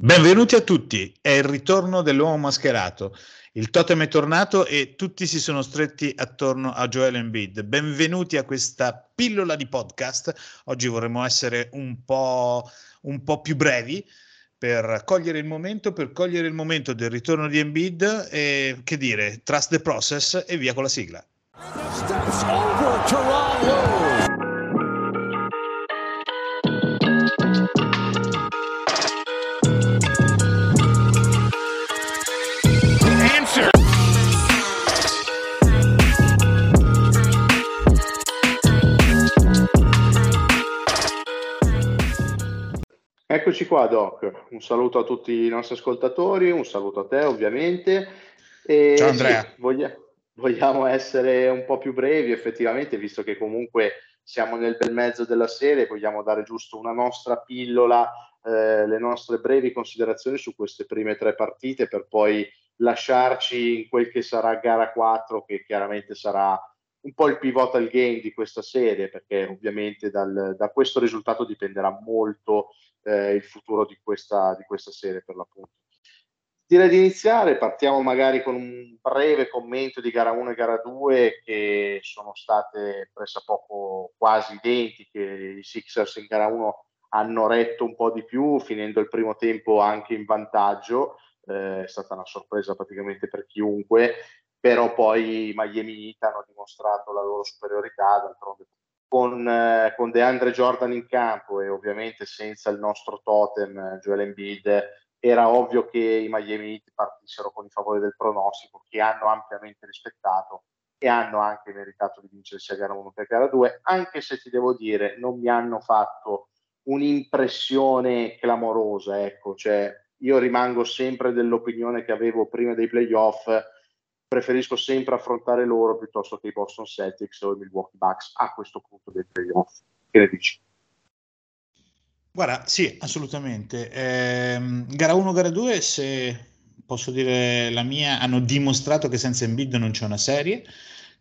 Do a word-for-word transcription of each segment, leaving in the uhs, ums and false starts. Benvenuti a tutti, è il ritorno dell'uomo mascherato, il totem è tornato e tutti si sono stretti attorno a Joel Embiid. Benvenuti a questa pillola di podcast. Oggi vorremmo essere un po', un po' più brevi per cogliere il momento, per cogliere il momento del ritorno di Embiid e, che dire, trust the process e via con la sigla. Eccoci qua, Doc, un saluto a tutti i nostri ascoltatori, un saluto a te ovviamente. E ciao Andrea. Sì, voglia- vogliamo essere un po' più brevi effettivamente, visto che comunque siamo nel bel mezzo della serie, vogliamo dare giusto una nostra pillola, eh, le nostre brevi considerazioni su queste prime tre partite per poi lasciarci in quel che sarà gara quattro, che chiaramente sarà un po' il pivotal game di questa serie, perché ovviamente dal, da questo risultato dipenderà molto eh, il futuro di questa, di questa serie per l'appunto. Direi di iniziare, partiamo magari con un breve commento di gara uno e gara due, che sono state pressappoco quasi identiche. I Sixers in gara uno hanno retto un po' di più, finendo il primo tempo anche in vantaggio, eh, è stata una sorpresa praticamente per chiunque, però poi i Miami Heat hanno dimostrato la loro superiorità, d'altronde con, eh, con DeAndre Jordan in campo e ovviamente senza il nostro totem Joel Embiid era ovvio che i Miami Heat partissero con i favori del pronostico, che hanno ampiamente rispettato e hanno anche meritato di vincere sia gara uno che gara due, anche se ti devo dire non mi hanno fatto un'impressione clamorosa, ecco, cioè io rimango sempre dell'opinione che avevo prima dei playoff. Preferisco sempre affrontare loro piuttosto che i Boston Celtics o i Milwaukee Bucks a questo punto del playoff. Che ne dici? Guarda, sì, assolutamente. Eh, gara uno, gara due, se posso dire la mia, hanno dimostrato che senza Embiid non c'è una serie,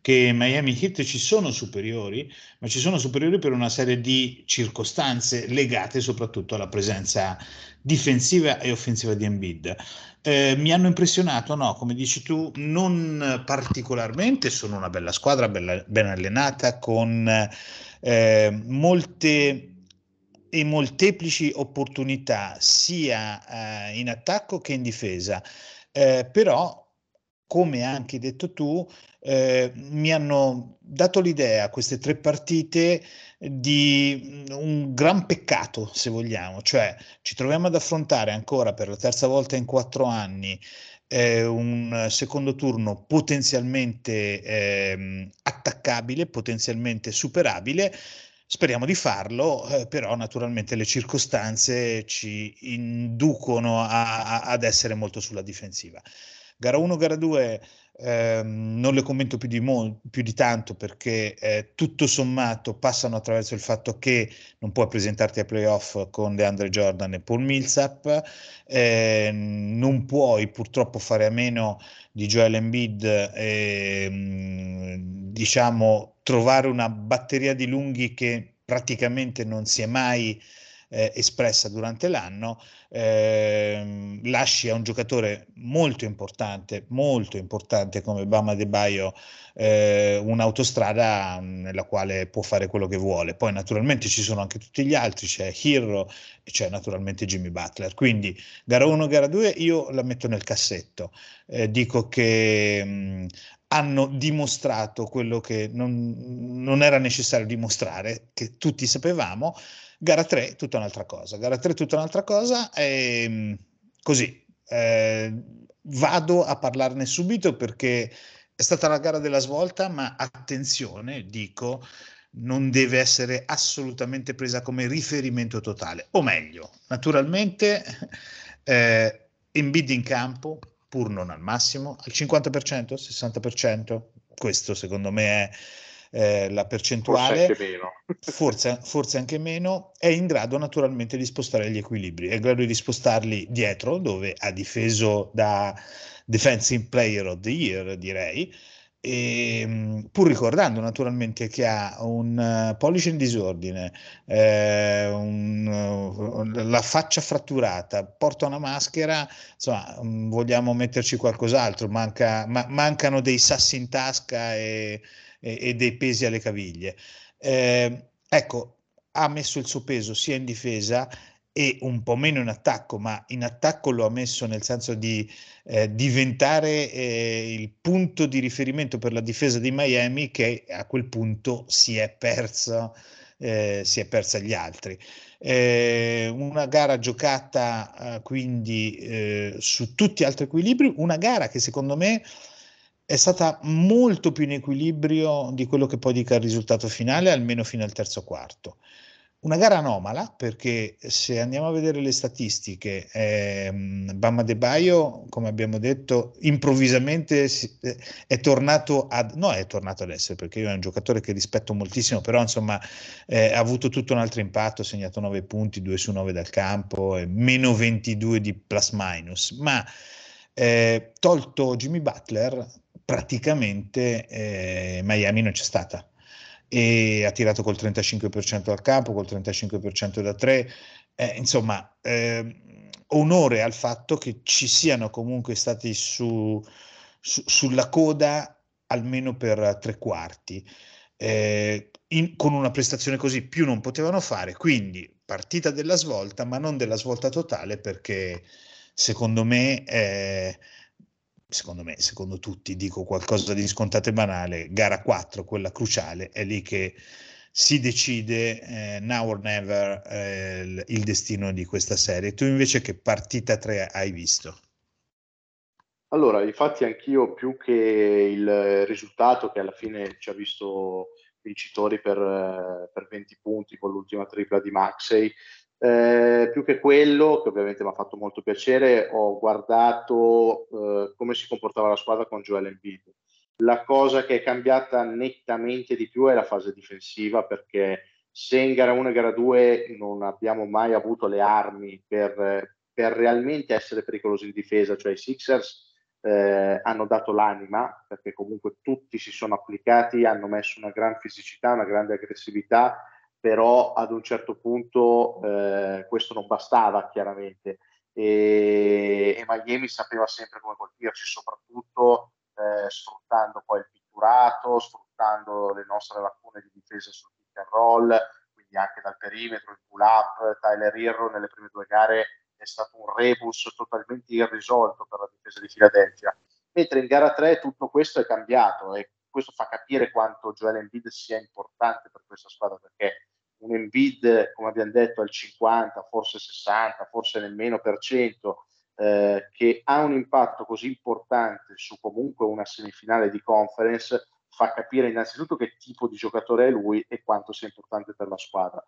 che Miami Heat ci sono superiori, ma ci sono superiori per una serie di circostanze legate soprattutto alla presenza difensiva e offensiva di Embiid. Eh, mi hanno impressionato, no, come dici tu, non particolarmente, sono una bella squadra, bella, ben allenata, con eh, molte e molteplici opportunità sia eh, in attacco che in difesa, eh, però come anche hai detto tu, eh, mi hanno dato l'idea queste tre partite di un gran peccato, se vogliamo, cioè ci troviamo ad affrontare ancora per la terza volta in quattro anni eh, un secondo turno potenzialmente eh, attaccabile, potenzialmente superabile. Speriamo di farlo, eh, però naturalmente le circostanze ci inducono a, a, ad essere molto sulla difensiva. Gara uno, gara due ehm, non le commento più di, mo- più di tanto perché eh, tutto sommato passano attraverso il fatto che non puoi presentarti ai playoff con DeAndre Jordan e Paul Millsap, eh, non puoi purtroppo fare a meno di Joel Embiid e mh, diciamo trovare una batteria di lunghi che praticamente non si è mai Eh, espressa durante l'anno, eh, lasci a un giocatore molto importante, molto importante come Bam Adebayo eh, un'autostrada nella quale può fare quello che vuole. Poi naturalmente ci sono anche tutti gli altri, c'è Herro e c'è naturalmente Jimmy Butler, quindi gara uno, gara due io la metto nel cassetto, eh, dico che mh, hanno dimostrato quello che non, non era necessario dimostrare, che tutti sapevamo. Gara tre, tutta un'altra cosa. Gara tre, tutta un'altra cosa. E così eh, vado a parlarne subito perché è stata la gara della svolta, ma attenzione, dico, non deve essere assolutamente presa come riferimento totale. O meglio, naturalmente, eh, Embiid in campo, pur non al massimo, al cinquanta per cento, sessanta per cento, questo secondo me è Eh, la percentuale, forse anche meno. forse, forse anche meno, è in grado naturalmente di spostare gli equilibri, è in grado di spostarli dietro dove ha difeso da Defensive Player of the Year, direi, E, pur ricordando naturalmente che ha un uh, pollice in disordine, eh, un, uh, la faccia fratturata, porta una maschera, insomma, um, vogliamo metterci qualcos'altro, manca, ma, mancano dei sassi in tasca e, e, e dei pesi alle caviglie. Eh, ecco, ha messo il suo peso sia in difesa e un po' meno in attacco, ma in attacco lo ha messo nel senso di eh, diventare eh, il punto di riferimento per la difesa di Miami, che a quel punto si è persa, eh, si è persa gli altri. Eh, una gara giocata eh, quindi eh, su tutti gli altri equilibri, una gara che secondo me è stata molto più in equilibrio di quello che poi dica il risultato finale, almeno fino al terzo quarto. Una gara anomala, perché se andiamo a vedere le statistiche, eh, Bam Adebayo, come abbiamo detto, improvvisamente si, eh, è tornato ad no è tornato ad essere, perché io è un giocatore che rispetto moltissimo, però insomma eh, ha avuto tutto un altro impatto, ha segnato nove punti, due su nove dal campo e meno ventidue di plus minus, ma eh, tolto Jimmy Butler praticamente eh, Miami non c'è stata. E ha tirato col trentacinque per cento dal campo, col trentacinque per cento da tre, eh, insomma eh, onore al fatto che ci siano comunque stati su, su, sulla coda almeno per tre quarti, eh, in, con una prestazione così più non potevano fare, quindi partita della svolta, ma non della svolta totale, perché secondo me eh, Secondo me, secondo tutti, dico qualcosa di scontato e banale, gara quattro, quella cruciale, è lì che si decide eh, now or never eh, il destino di questa serie. Tu invece che partita tre hai visto? Allora, infatti anch'io, più che il risultato, che alla fine ci ha visto vincitori per, per venti punti con l'ultima tripla di Maxey, Eh, più che quello, che ovviamente mi ha fatto molto piacere, ho guardato eh, come si comportava la squadra con Joel Embiid. La cosa che è cambiata nettamente di più è la fase difensiva, perché se in gara uno e gara due non abbiamo mai avuto le armi per, per realmente essere pericolosi in difesa, cioè i Sixers eh, hanno dato l'anima, perché comunque tutti si sono applicati, hanno messo una gran fisicità, una grande aggressività, però ad un certo punto eh, questo non bastava chiaramente, e, e Miami sapeva sempre come colpirci, soprattutto eh, sfruttando poi il pitturato, sfruttando le nostre lacune di difesa sul pick and roll, quindi anche dal perimetro, il pull up. Tyler Herro nelle prime due gare è stato un rebus totalmente irrisolto per la difesa di Philadelphia, mentre in gara tre tutto questo è cambiato, e questo fa capire quanto Joel Embiid sia importante per questa squadra, perché un Embiid, come abbiamo detto, al cinquanta, forse sessanta, forse nemmeno per cento, eh, che ha un impatto così importante su comunque una semifinale di conference, fa capire innanzitutto che tipo di giocatore è lui e quanto sia importante per la squadra.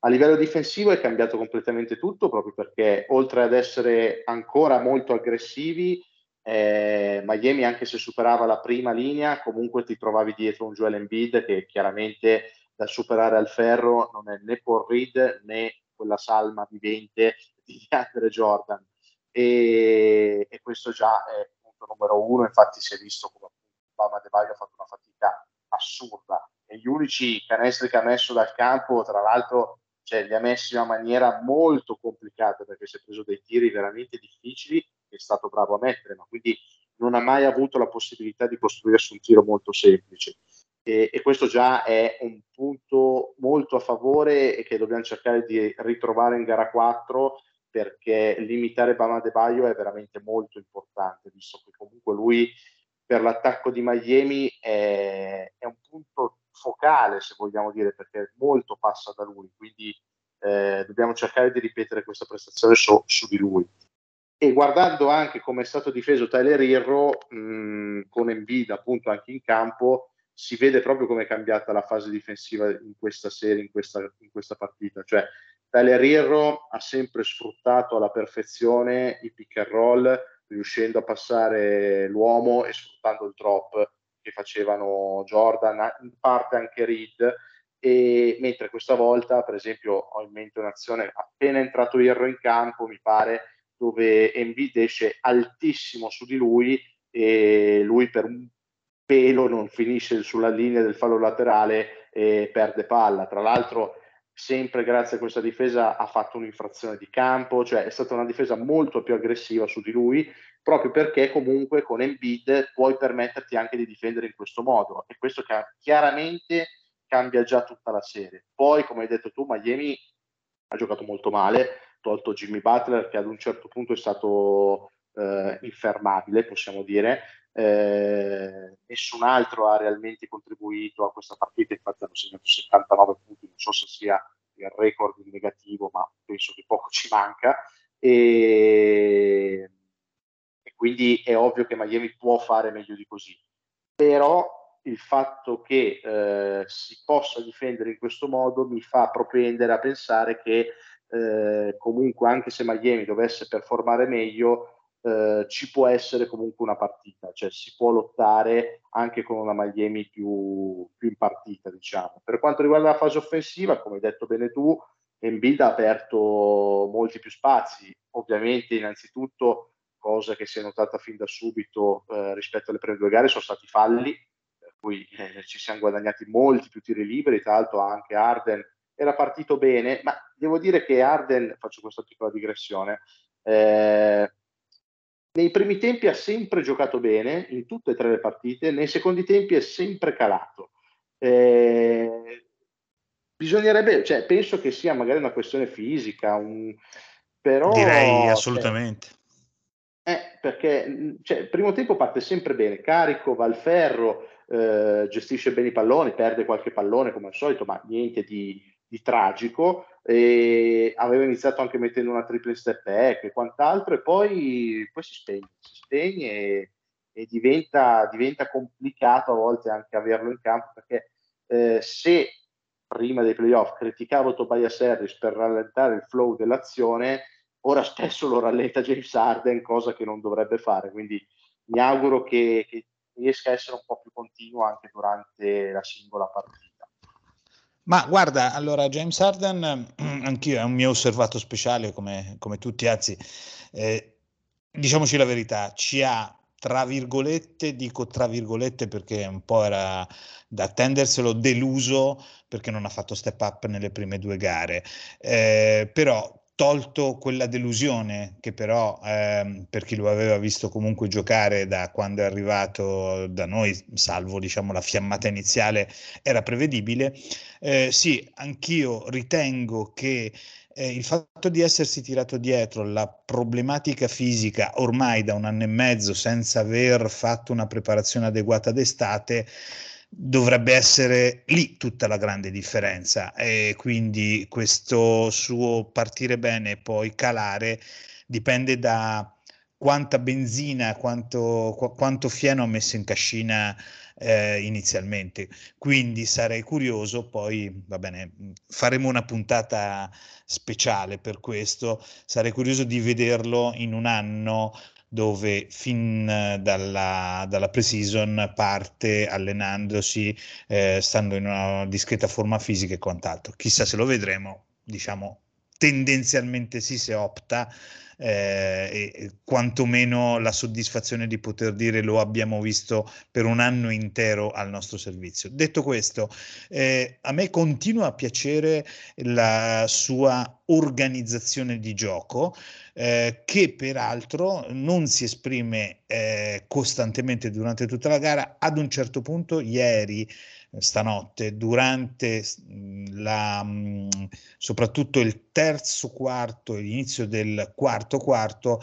A livello difensivo è cambiato completamente tutto, proprio perché oltre ad essere ancora molto aggressivi, Eh, Miami, anche se superava la prima linea, comunque ti trovavi dietro un Joel Embiid che chiaramente da superare al ferro non è né Paul Reed né quella salma vivente di DeAndre Jordan, e, e questo già è il punto numero uno. Infatti si è visto come Bam Adebayo ha fatto una fatica assurda, e gli unici canestri che ha messo dal campo, tra l'altro, cioè, li ha messi in una maniera molto complicata, perché si è preso dei tiri veramente difficili, che è stato bravo a mettere, ma quindi non ha mai avuto la possibilità di costruire su un tiro molto semplice, e, e questo già è un punto molto a favore, e che dobbiamo cercare di ritrovare in gara quattro, perché limitare Bam Adebayo è veramente molto importante, visto che comunque lui per l'attacco di Miami è, è un punto focale, se vogliamo dire, perché molto passa da lui, quindi eh, dobbiamo cercare di ripetere questa prestazione su, su di lui. E guardando anche come è stato difeso Tyler Herro mh, con Embiid appunto anche in campo, si vede proprio come è cambiata la fase difensiva in questa serie, in questa, in questa partita. Cioè, Tyler Herro ha sempre sfruttato alla perfezione i pick and roll, riuscendo a passare l'uomo e sfruttando il drop che facevano Jordan, in parte anche Reed, e mentre questa volta, per esempio, ho in mente un'azione appena entrato Herro in campo, mi pare, dove Embiid esce altissimo su di lui e lui per un pelo non finisce sulla linea del fallo laterale e perde palla. Tra l'altro, sempre grazie a questa difesa ha fatto un'infrazione di campo, cioè è stata una difesa molto più aggressiva su di lui, proprio perché comunque con Embiid puoi permetterti anche di difendere in questo modo, e questo chiaramente cambia già tutta la serie. Poi, come hai detto tu, Miami ha giocato molto male, tolto Jimmy Butler, che ad un certo punto è stato eh, infermabile, possiamo dire. Eh, nessun altro ha realmente contribuito a questa partita, infatti hanno segnato settantanove punti, non so se sia il record in negativo, ma penso che poco ci manca, e, e quindi è ovvio che Miami può fare meglio di così. Però il fatto che eh, si possa difendere in questo modo mi fa propendere a pensare che eh, comunque, anche se Miami dovesse performare meglio, Eh, ci può essere comunque una partita, cioè si può lottare anche con una Miami più, più in partita, diciamo. Per quanto riguarda la fase offensiva, come hai detto bene tu, Embiid ha aperto molti più spazi, ovviamente innanzitutto, cosa che si è notata fin da subito eh, rispetto alle prime due gare, sono stati falli, per cui eh, ci siamo guadagnati molti più tiri liberi. Tra l'altro anche Harden era partito bene, ma devo dire che Harden, faccio questa piccola digressione, eh, nei primi tempi ha sempre giocato bene, in tutte e tre le partite, nei secondi tempi è sempre calato. Eh, bisognerebbe, cioè, penso che sia magari una questione fisica, un, però... Direi assolutamente. Cioè, eh, perché cioè, il primo tempo parte sempre bene, carico, va al ferro, eh, gestisce bene i palloni, perde qualche pallone come al solito, ma niente di, di tragico. E aveva iniziato anche mettendo una triple step back e quant'altro, e poi, poi si spegne, si spegne e, e diventa, diventa complicato a volte anche averlo in campo, perché eh, se prima dei playoff criticavo Tobias Harris per rallentare il flow dell'azione, ora spesso lo rallenta James Harden, cosa che non dovrebbe fare, quindi mi auguro che, che riesca a essere un po' più continuo anche durante la singola partita. Ma guarda, allora James Harden, anch'io, è un mio osservato speciale come, come tutti, anzi, eh, diciamoci la verità, ci ha, tra virgolette, dico tra virgolette perché un po' era da attenderselo, deluso perché non ha fatto step up nelle prime due gare, eh, però... tolto quella delusione che però ehm, per chi lo aveva visto comunque giocare da quando è arrivato da noi, salvo diciamo la fiammata iniziale, era prevedibile. Eh, sì, anch'io ritengo che eh, il fatto di essersi tirato dietro la problematica fisica ormai da un anno e mezzo senza aver fatto una preparazione adeguata d'estate, dovrebbe essere lì tutta la grande differenza, e quindi questo suo partire bene e poi calare dipende da quanta benzina, quanto, qu- quanto fieno ha messo in cascina eh, inizialmente. Quindi sarei curioso, poi va bene, faremo una puntata speciale per questo, sarei curioso di vederlo in un anno dove fin dalla, dalla pre-season parte allenandosi, eh, stando in una discreta forma fisica e quant'altro. Chissà se lo vedremo, diciamo tendenzialmente sì se opta, eh, e quantomeno la soddisfazione di poter dire lo abbiamo visto per un anno intero al nostro servizio. Detto questo, eh, a me continua a piacere la sua organizzazione di gioco, eh, che peraltro non si esprime eh, costantemente durante tutta la gara. Ad un certo punto ieri, stanotte, durante la, soprattutto il terzo quarto, l'inizio del quarto quarto,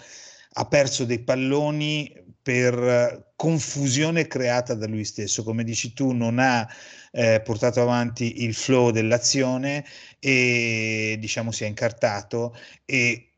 ha perso dei palloni per confusione creata da lui stesso. Come dici tu, non ha eh, portato avanti il flow dell'azione e diciamo si è incartato e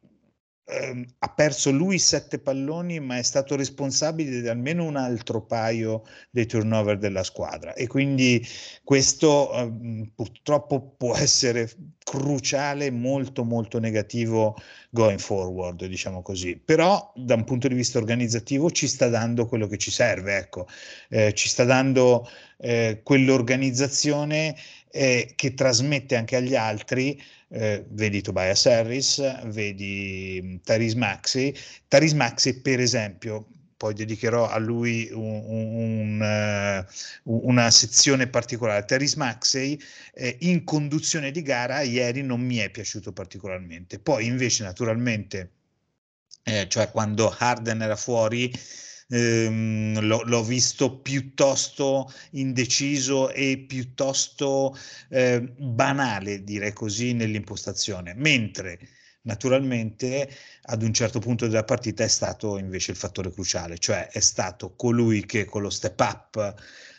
eh, ha perso lui sette palloni, ma è stato responsabile di almeno un altro paio dei turnover della squadra, e quindi questo eh, purtroppo può essere cruciale, molto molto negativo going forward, diciamo così. Però da un punto di vista organizzativo ci sta dando quello che ci serve, ecco, eh, ci sta dando eh, quell'organizzazione eh, che trasmette anche agli altri. Eh, vedi Tobias Harris, vedi Tyrese Maxey. Tyrese Maxey, per esempio, poi dedicherò a lui un, un, un, una sezione particolare. Tyrese Maxey eh, in conduzione di gara ieri non mi è piaciuto particolarmente, poi invece naturalmente eh, cioè quando Harden era fuori Um, l'ho, l'ho visto piuttosto indeciso e piuttosto eh, banale, direi così, nell'impostazione, mentre naturalmente ad un certo punto della partita è stato invece il fattore cruciale, cioè è stato colui che con lo step up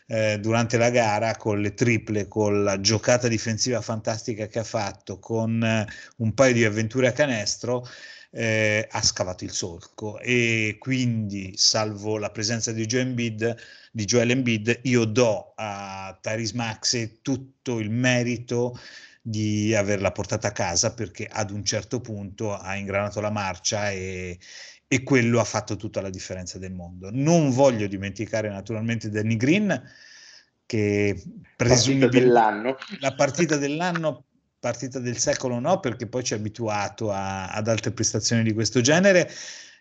eh, durante la gara, con le triple, con la giocata difensiva fantastica che ha fatto, con eh, un paio di avventure a canestro, Eh, ha scavato il solco. E quindi, salvo la presenza di Joel Embiid, di Joel Embiid, io do a Tyrese Maxey tutto il merito di averla portata a casa, perché ad un certo punto ha ingranato la marcia e, e quello ha fatto tutta la differenza del mondo. Non voglio dimenticare naturalmente Danny Green, che presumibilmente la, la partita dell'anno, partita del secolo no, perché poi ci è abituato a, ad altre prestazioni di questo genere,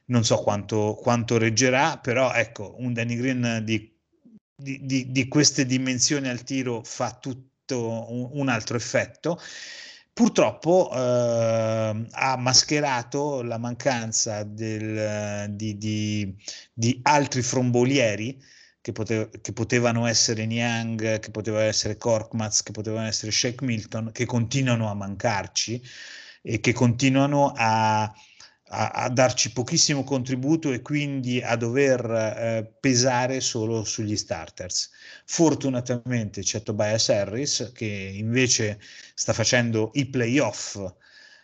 non so quanto, quanto reggerà, però ecco, un Danny Green di, di, di, di queste dimensioni al tiro fa tutto un, un altro effetto. Purtroppo eh, ha mascherato la mancanza del, di, di, di altri frombolieri, Che, pote- che potevano essere Niang, che poteva essere Korkmaz, che potevano essere Shake Milton, che continuano a mancarci e che continuano a, a, a darci pochissimo contributo e quindi a dover eh, pesare solo sugli starters. Fortunatamente c'è Tobias Harris, che invece sta facendo i playoff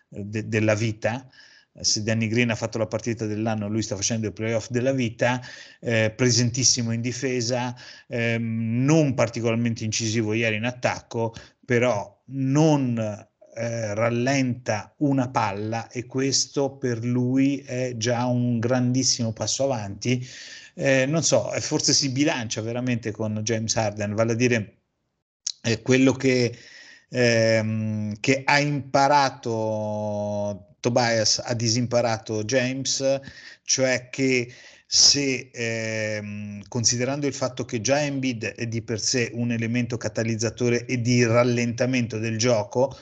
de- della vita. Se Danny Green ha fatto la partita dell'anno, lui sta facendo i playoff della vita, eh, presentissimo in difesa, ehm, non particolarmente incisivo ieri in attacco, però non eh, rallenta una palla, e questo per lui è già un grandissimo passo avanti. Eh, non so, forse si bilancia veramente con James Harden, vale a dire eh, quello che, ehm, che ha imparato Tobias ha disimparato James, cioè che se eh, considerando il fatto che già Embiid è di per sé un elemento catalizzatore e di rallentamento del gioco,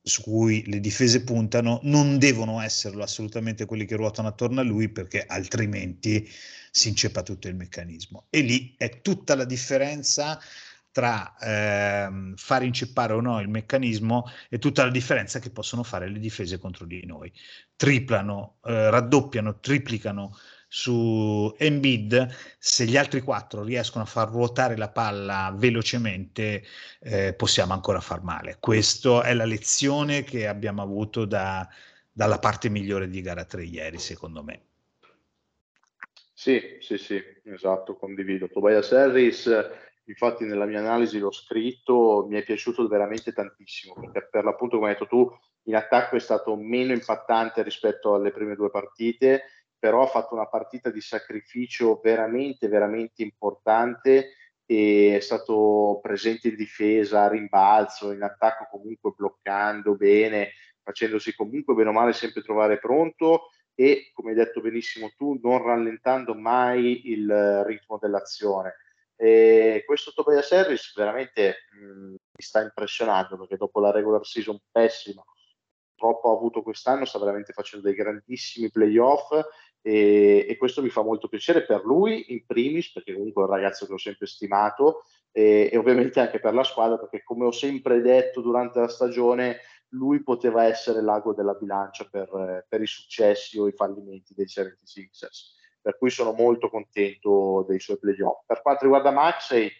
su cui le difese puntano, non devono esserlo assolutamente quelli che ruotano attorno a lui, perché altrimenti si inceppa tutto il meccanismo. E lì è tutta la differenza tra ehm, far inceppare o no il meccanismo e tutta la differenza che possono fare le difese contro di noi. Triplano, eh, raddoppiano, triplicano su Embiid. Se gli altri quattro riescono a far ruotare la palla velocemente, eh, possiamo ancora far male. Questa è la lezione che abbiamo avuto da, dalla parte migliore di gara tre ieri, secondo me. Sì, sì, sì, esatto, condivido. Tobias Harris, infatti nella mia analisi l'ho scritto, mi è piaciuto veramente tantissimo, perché per l'appunto, come hai detto tu, in attacco è stato meno impattante rispetto alle prime due partite, però ha fatto una partita di sacrificio veramente veramente importante, e è stato presente in difesa, a rimbalzo, in attacco comunque bloccando bene, facendosi comunque bene o male sempre trovare pronto, e come hai detto benissimo tu, non rallentando mai il ritmo dell'azione. E questo Tobias Harris veramente mh, mi sta impressionando, perché dopo la regular season pessima purtroppo ha avuto quest'anno, sta veramente facendo dei grandissimi playoff, e, e questo mi fa molto piacere per lui in primis, perché comunque è un ragazzo che ho sempre stimato, e, e ovviamente anche per la squadra, perché come ho sempre detto durante la stagione, lui poteva essere l'ago della bilancia per, per i successi o i fallimenti dei settantasei ers. Per cui sono molto contento dei suoi playoff. Per quanto riguarda Maxey,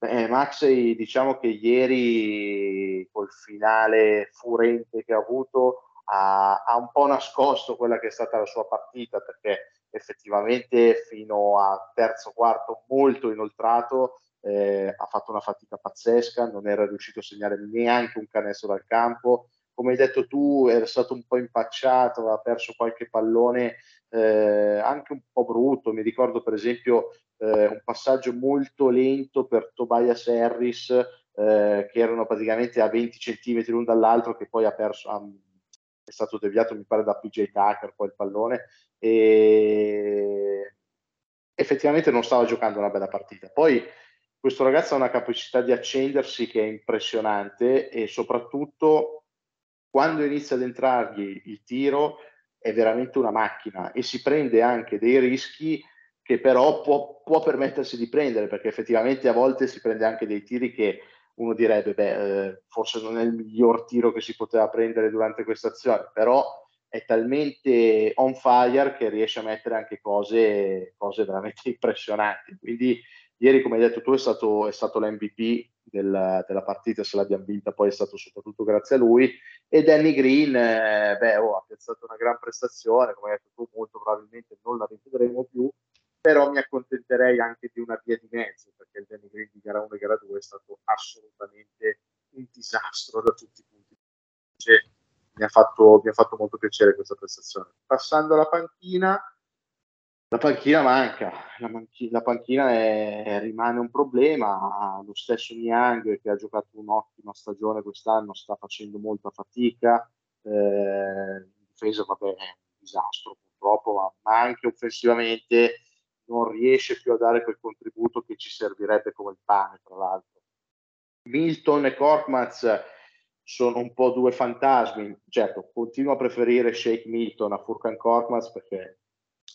eh, Maxey diciamo che ieri col finale furente che ha avuto ha, ha un po' nascosto quella che è stata la sua partita, perché effettivamente fino a terzo quarto molto inoltrato eh, ha fatto una fatica pazzesca, non era riuscito a segnare neanche un canestro dal campo. Come hai detto tu, era stato un po' impacciato, aveva perso qualche pallone eh, anche un po' brutto. Mi ricordo per esempio eh, un passaggio molto lento per Tobias Harris, eh, che erano praticamente a venti centimetri l'un dall'altro, che poi ha perso, ha, è stato deviato mi pare da P J Tucker poi il pallone, e, effettivamente non stava giocando una bella partita. Poi questo ragazzo ha una capacità di accendersi che è impressionante, e soprattutto quando inizia ad entrargli il tiro è veramente una macchina, e si prende anche dei rischi che però può, può permettersi di prendere, perché effettivamente a volte si prende anche dei tiri che uno direbbe, beh, eh, forse non è il miglior tiro che si poteva prendere durante questa azione, però è talmente on fire che riesce a mettere anche cose, cose veramente impressionanti. Quindi ieri, come hai detto tu, è stato, è stato l'emme vu pi della, della partita, se l'abbiamo vinta poi è stato soprattutto grazie a lui. E Danny Green eh, beh, oh, ha piazzato una gran prestazione, come hai detto tu, molto probabilmente non la rivedremo più, però mi accontenterei anche di una via di mezzo, perché il Danny Green di gara uno e gara due è stato assolutamente un disastro da tutti i punti di vista. Mi ha fatto, mi ha fatto molto piacere questa prestazione. Passando alla panchina, la panchina manca, la, manchi, la panchina è, rimane un problema. Lo stesso Niang, che ha giocato un'ottima stagione quest'anno, sta facendo molta fatica, eh, in difesa vabbè, è un disastro purtroppo, ma, ma anche offensivamente non riesce più a dare quel contributo che ci servirebbe come il pane, tra l'altro. Milton e Korkmaz sono un po' due fantasmi. Certo, continuo a preferire Shake Milton a Furkan Korkmaz, perché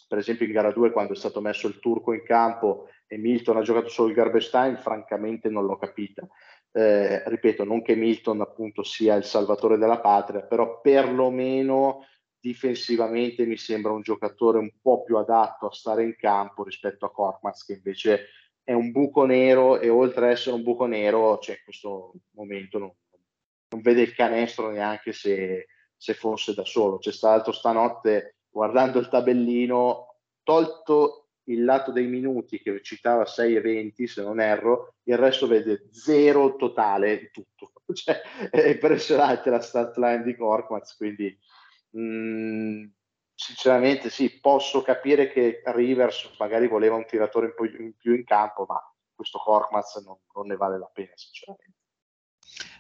per esempio in gara due, quando è stato messo il turco in campo e Milton ha giocato solo il garbage time, francamente non l'ho capita. Eh, ripeto, non che Milton appunto sia il salvatore della patria, però perlomeno difensivamente mi sembra un giocatore un po' più adatto a stare in campo rispetto a Korkmaz, che invece è un buco nero, e oltre ad essere un buco nero, cioè in questo momento non, non vede il canestro neanche se, se fosse da solo. C'è stato stanotte, guardando il tabellino, tolto il lato dei minuti che citava sei e venti se non erro, il resto vede zero totale di tutto, cioè, è impressionante la stat line di Korkmaz. Quindi Mm, sinceramente sì, posso capire che Rivers magari voleva un tiratore in più in campo, ma questo Korkmaz non, non ne vale la pena sinceramente.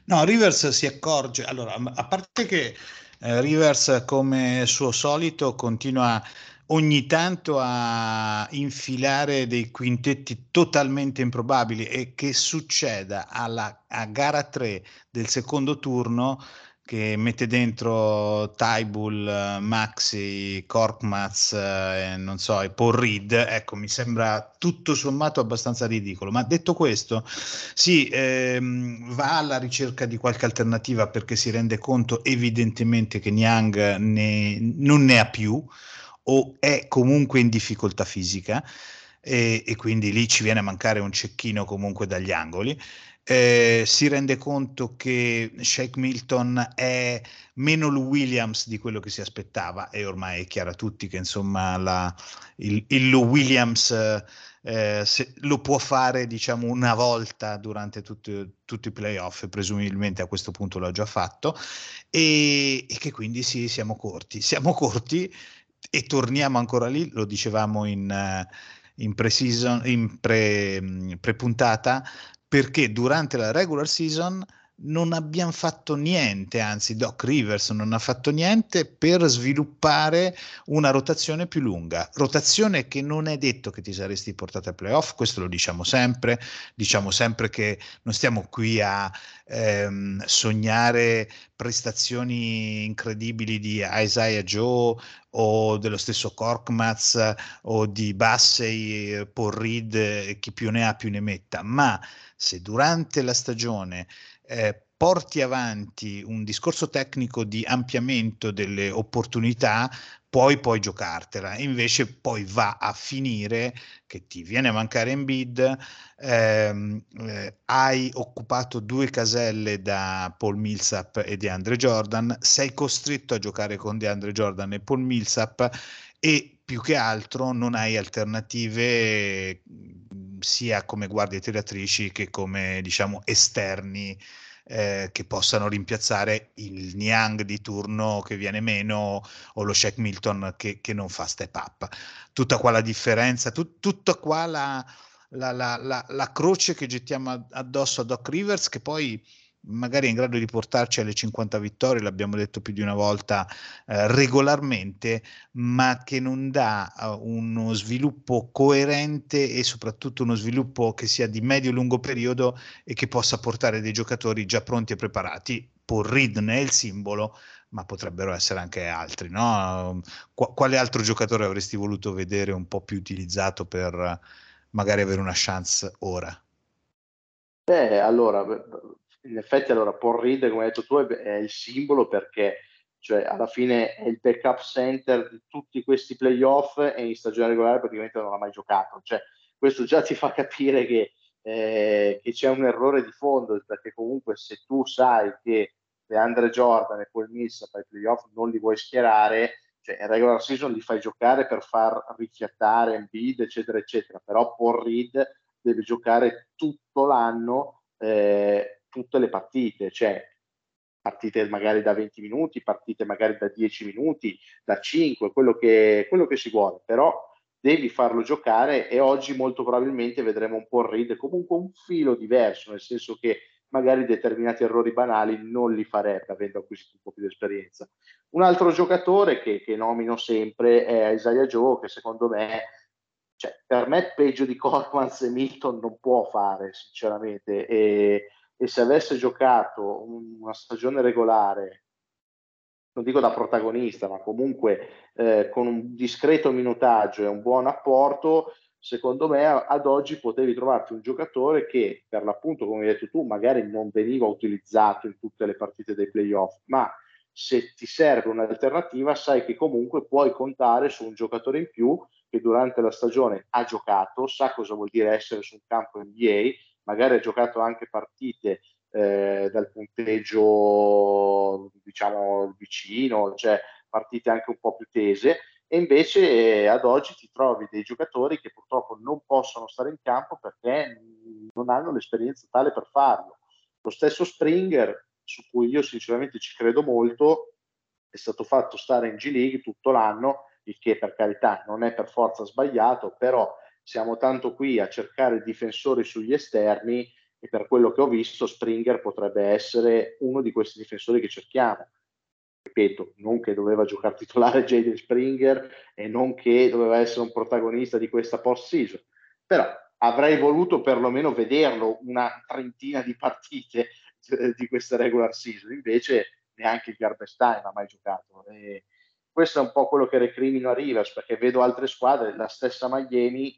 No, Rivers si accorge, allora, a parte che eh, Rivers, come suo solito, continua ogni tanto a infilare dei quintetti totalmente improbabili, e che succeda alla, a gara tre del secondo turno, che mette dentro Tybull, Maxey, Korkmaz, eh, non so, e Paul Reed, ecco, mi sembra tutto sommato abbastanza ridicolo. Ma detto questo, sì, ehm, va alla ricerca di qualche alternativa, perché si rende conto evidentemente che Niang ne, non ne ha più, o è comunque in difficoltà fisica, e, e quindi lì ci viene a mancare un cecchino comunque dagli angoli. Eh, si rende conto che Shake Milton è meno Lou Williams di quello che si aspettava, e ormai è chiaro a tutti che insomma la, il, il Lou Williams eh, se, lo può fare, diciamo, una volta durante tutto, tutti i playoff, presumibilmente a questo punto l'ha già fatto, e, e che quindi sì, siamo corti, siamo corti e torniamo ancora lì. Lo dicevamo in, in, pre-season, in pre, pre-puntata, perché durante la regular season non abbiamo fatto niente, anzi Doc Rivers non ha fatto niente per sviluppare una rotazione più lunga, rotazione che non è detto che ti saresti portata ai playoff, questo lo diciamo sempre, diciamo sempre che non stiamo qui a ehm, sognare prestazioni incredibili di Isaiah Joe o dello stesso Korkmaz o di Bassey, Paul Reed, chi più ne ha più ne metta, ma se durante la stagione Eh, porti avanti un discorso tecnico di ampliamento delle opportunità, poi puoi giocartela. Invece poi va a finire che ti viene a mancare Embiid, ehm, eh, hai occupato due caselle da Paul Millsap e DeAndre Jordan, sei costretto a giocare con DeAndre Jordan e Paul Millsap, e più che altro non hai alternative eh, sia come guardie tiratrici che come, diciamo, esterni eh, che possano rimpiazzare il Niang di turno che viene meno, o lo Shake Milton che, che non fa step up. Tutta qua la differenza, tut, tutta qua la, la, la, la, la croce che gettiamo addosso a Doc Rivers, che poi magari è in grado di portarci alle cinquanta vittorie, l'abbiamo detto più di una volta eh, regolarmente, ma che non dà uno sviluppo coerente e soprattutto uno sviluppo che sia di medio-lungo periodo e che possa portare dei giocatori già pronti e preparati. Paul Reed ne è il simbolo, ma potrebbero essere anche altri, no? Qu- quale altro giocatore avresti voluto vedere un po' più utilizzato per magari avere una chance ora? Beh, allora... In effetti, allora, Paul Reed, come hai detto tu, è il simbolo perché, cioè, alla fine è il backup center di tutti questi playoff e in stagione regolare praticamente non ha mai giocato. Cioè, questo già ti fa capire che, eh, che c'è un errore di fondo, perché comunque se tu sai che DeAndre Jordan e Paul Millsap ai playoff non li vuoi schierare, cioè in regular season li fai giocare per far rifiatare Embiid, eccetera, eccetera. Però Paul Reed deve giocare tutto l'anno, eh, tutte le partite, cioè partite magari da venti minuti, partite magari da dieci minuti, da cinque, quello che, quello che si vuole, però devi farlo giocare e oggi molto probabilmente vedremo un po' Reed comunque un filo diverso, nel senso che magari determinati errori banali non li farebbe avendo acquisito un po' più di esperienza. Un altro giocatore che, che nomino sempre è Isaiah Joe, che secondo me, cioè, per me peggio di Korkmaz e Milton non può fare sinceramente, e e se avesse giocato una stagione regolare, non dico da protagonista, ma comunque eh, con un discreto minutaggio e un buon apporto, secondo me ad oggi potevi trovarti un giocatore che, per l'appunto, come hai detto tu, magari non veniva utilizzato in tutte le partite dei playoff, ma se ti serve un'alternativa sai che comunque puoi contare su un giocatore in più che durante la stagione ha giocato, sa cosa vuol dire essere su un campo N B A, magari ha giocato anche partite eh, dal punteggio, diciamo, vicino, cioè partite anche un po' più tese, e invece eh, ad oggi ti trovi dei giocatori che purtroppo non possono stare in campo perché non hanno l'esperienza tale per farlo. Lo stesso Springer, su cui io sinceramente ci credo molto, è stato fatto stare in G League tutto l'anno, il che per carità non è per forza sbagliato, però siamo tanto qui a cercare difensori sugli esterni e per quello che ho visto Springer potrebbe essere uno di questi difensori che cerchiamo. Ripeto, non che doveva giocare titolare Jaden Springer e non che doveva essere un protagonista di questa post-season, però avrei voluto perlomeno vederlo una trentina di partite di questa regular season, invece neanche il garbage time ha mai giocato. E questo è un po' quello che recrimino a Rivers, perché vedo altre squadre, la stessa Miami,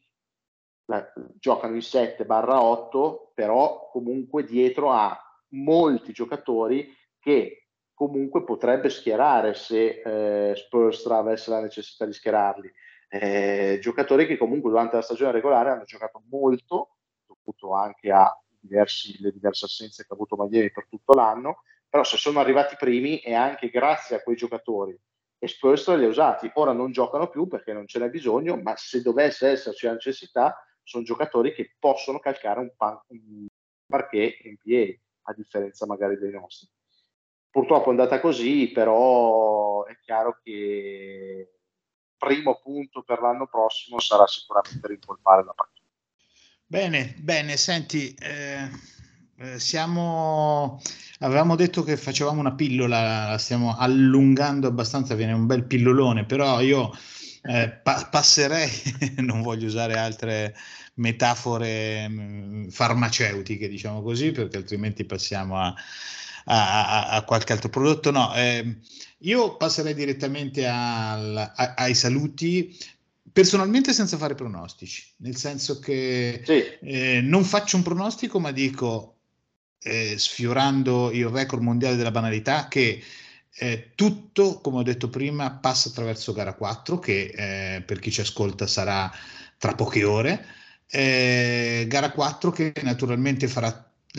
La, giocano in sette barra otto, però comunque dietro a molti giocatori che comunque potrebbe schierare se eh, Spurs avesse la necessità di schierarli, eh, giocatori che comunque durante la stagione regolare hanno giocato molto, dovuto anche a diversi, le diverse assenze che ha avuto Miami per tutto l'anno, però se sono arrivati primi è anche grazie a quei giocatori e Spurs li ha usati. Ora non giocano più perché non ce n'è bisogno, ma se dovesse esserci la necessità sono giocatori che possono calcare un, pan- un parquet N B A, a differenza magari dei nostri. Purtroppo è andata così, però è chiaro che il primo punto per l'anno prossimo sarà sicuramente rimpolpare la partita. Bene, bene, senti, eh, siamo... avevamo detto che facevamo una pillola, la stiamo allungando abbastanza, viene un bel pillolone, però io... Eh, pa- passerei, non voglio usare altre metafore mh, farmaceutiche, diciamo così, perché altrimenti passiamo a, a, a qualche altro prodotto. No, eh, io passerei direttamente al, a, ai saluti, personalmente senza fare pronostici, nel senso che sì. eh, non faccio un pronostico, ma dico, eh, sfiorando il record mondiale della banalità, che Eh, tutto, come ho detto prima, passa attraverso gara quattro, che eh, per chi ci ascolta sarà tra poche ore, eh, gara quattro che naturalmente farà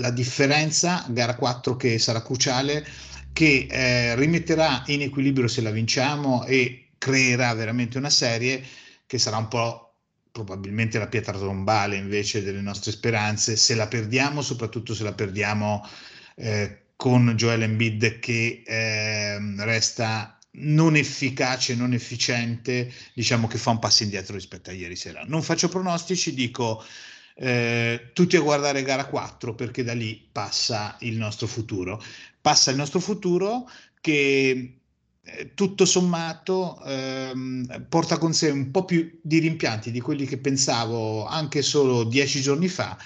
la differenza, gara quattro che sarà cruciale, che eh, rimetterà in equilibrio se la vinciamo e creerà veramente una serie che sarà un po' probabilmente la pietra tombale invece delle nostre speranze se la perdiamo, soprattutto se la perdiamo eh, con Joel Embiid che eh, resta non efficace, non efficiente, diciamo che fa un passo indietro rispetto a ieri sera. Non faccio pronostici, dico eh, tutti a guardare gara quattro, perché da lì passa il nostro futuro. Passa il nostro futuro che eh, tutto sommato ehm, porta con sé un po' più di rimpianti di quelli che pensavo anche solo dieci giorni fa,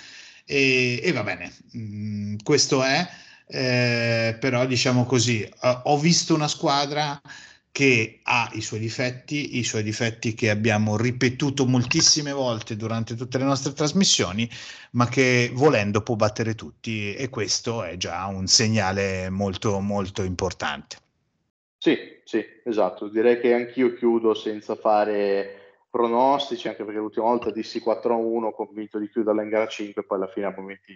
e, e va bene, mm, questo è, eh, però diciamo così, eh, ho visto una squadra che ha i suoi difetti, i suoi difetti che abbiamo ripetuto moltissime volte durante tutte le nostre trasmissioni, ma che volendo può battere tutti, e questo è già un segnale molto molto importante. Sì, sì, esatto, direi che anch'io chiudo senza fare pronostici, anche perché l'ultima volta dissi quattro a uno, convinto di chiuderla in gara cinque, e poi alla fine a momenti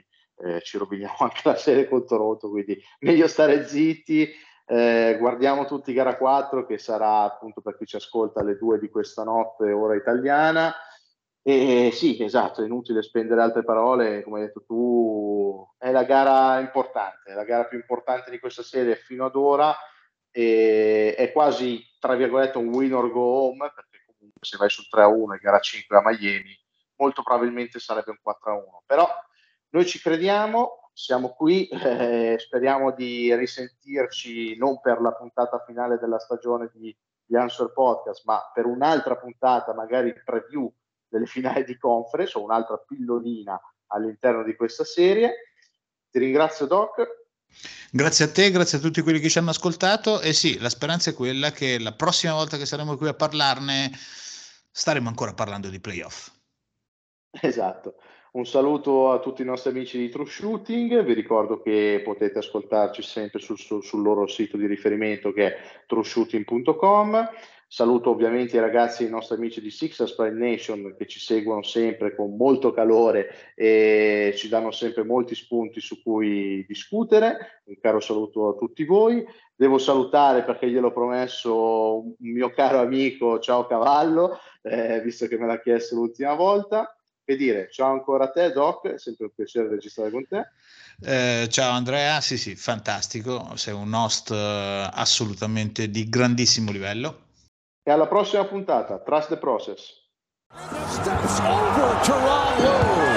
eh, ci roviniamo anche la serie contro Roto, quindi meglio stare zitti. Eh, guardiamo tutti gara quattro, che sarà appunto, per chi ci ascolta, alle due di questa notte ora italiana, e eh, sì, esatto, è inutile spendere altre parole, come hai detto tu, è la gara importante, è la gara più importante di questa serie fino ad ora, e è quasi, tra virgolette, un win or go home, perché comunque se vai sul tre a uno e gara cinque a Miami molto probabilmente sarebbe un quattro a uno, però noi ci crediamo. Siamo qui, eh, speriamo di risentirci non per la puntata finale della stagione di, di Answer Podcast, ma per un'altra puntata, magari preview delle finali di conference o un'altra pillolina all'interno di questa serie. Ti ringrazio, Doc. Grazie a te, grazie a tutti quelli che ci hanno ascoltato, e sì, la speranza è quella che la prossima volta che saremo qui a parlarne staremo ancora parlando di playoff. Esatto. Un saluto a tutti i nostri amici di True Shooting, vi ricordo che potete ascoltarci sempre sul, sul, sul loro sito di riferimento, che è true shooting punto com. Saluto ovviamente i ragazzi, i nostri amici di Sixers Pride Nation, che ci seguono sempre con molto calore e ci danno sempre molti spunti su cui discutere. Un caro saluto a tutti voi. Devo salutare, perché gliel'ho promesso, un mio caro amico, ciao Cavallo, eh, visto che me l'ha chiesto l'ultima volta. E dire ciao ancora a te, Doc, è sempre un piacere registrare con te. Eh, ciao Andrea, sì sì, fantastico, sei un host eh, assolutamente di grandissimo livello. E alla prossima puntata, Trust the Process. Steps over Toronto.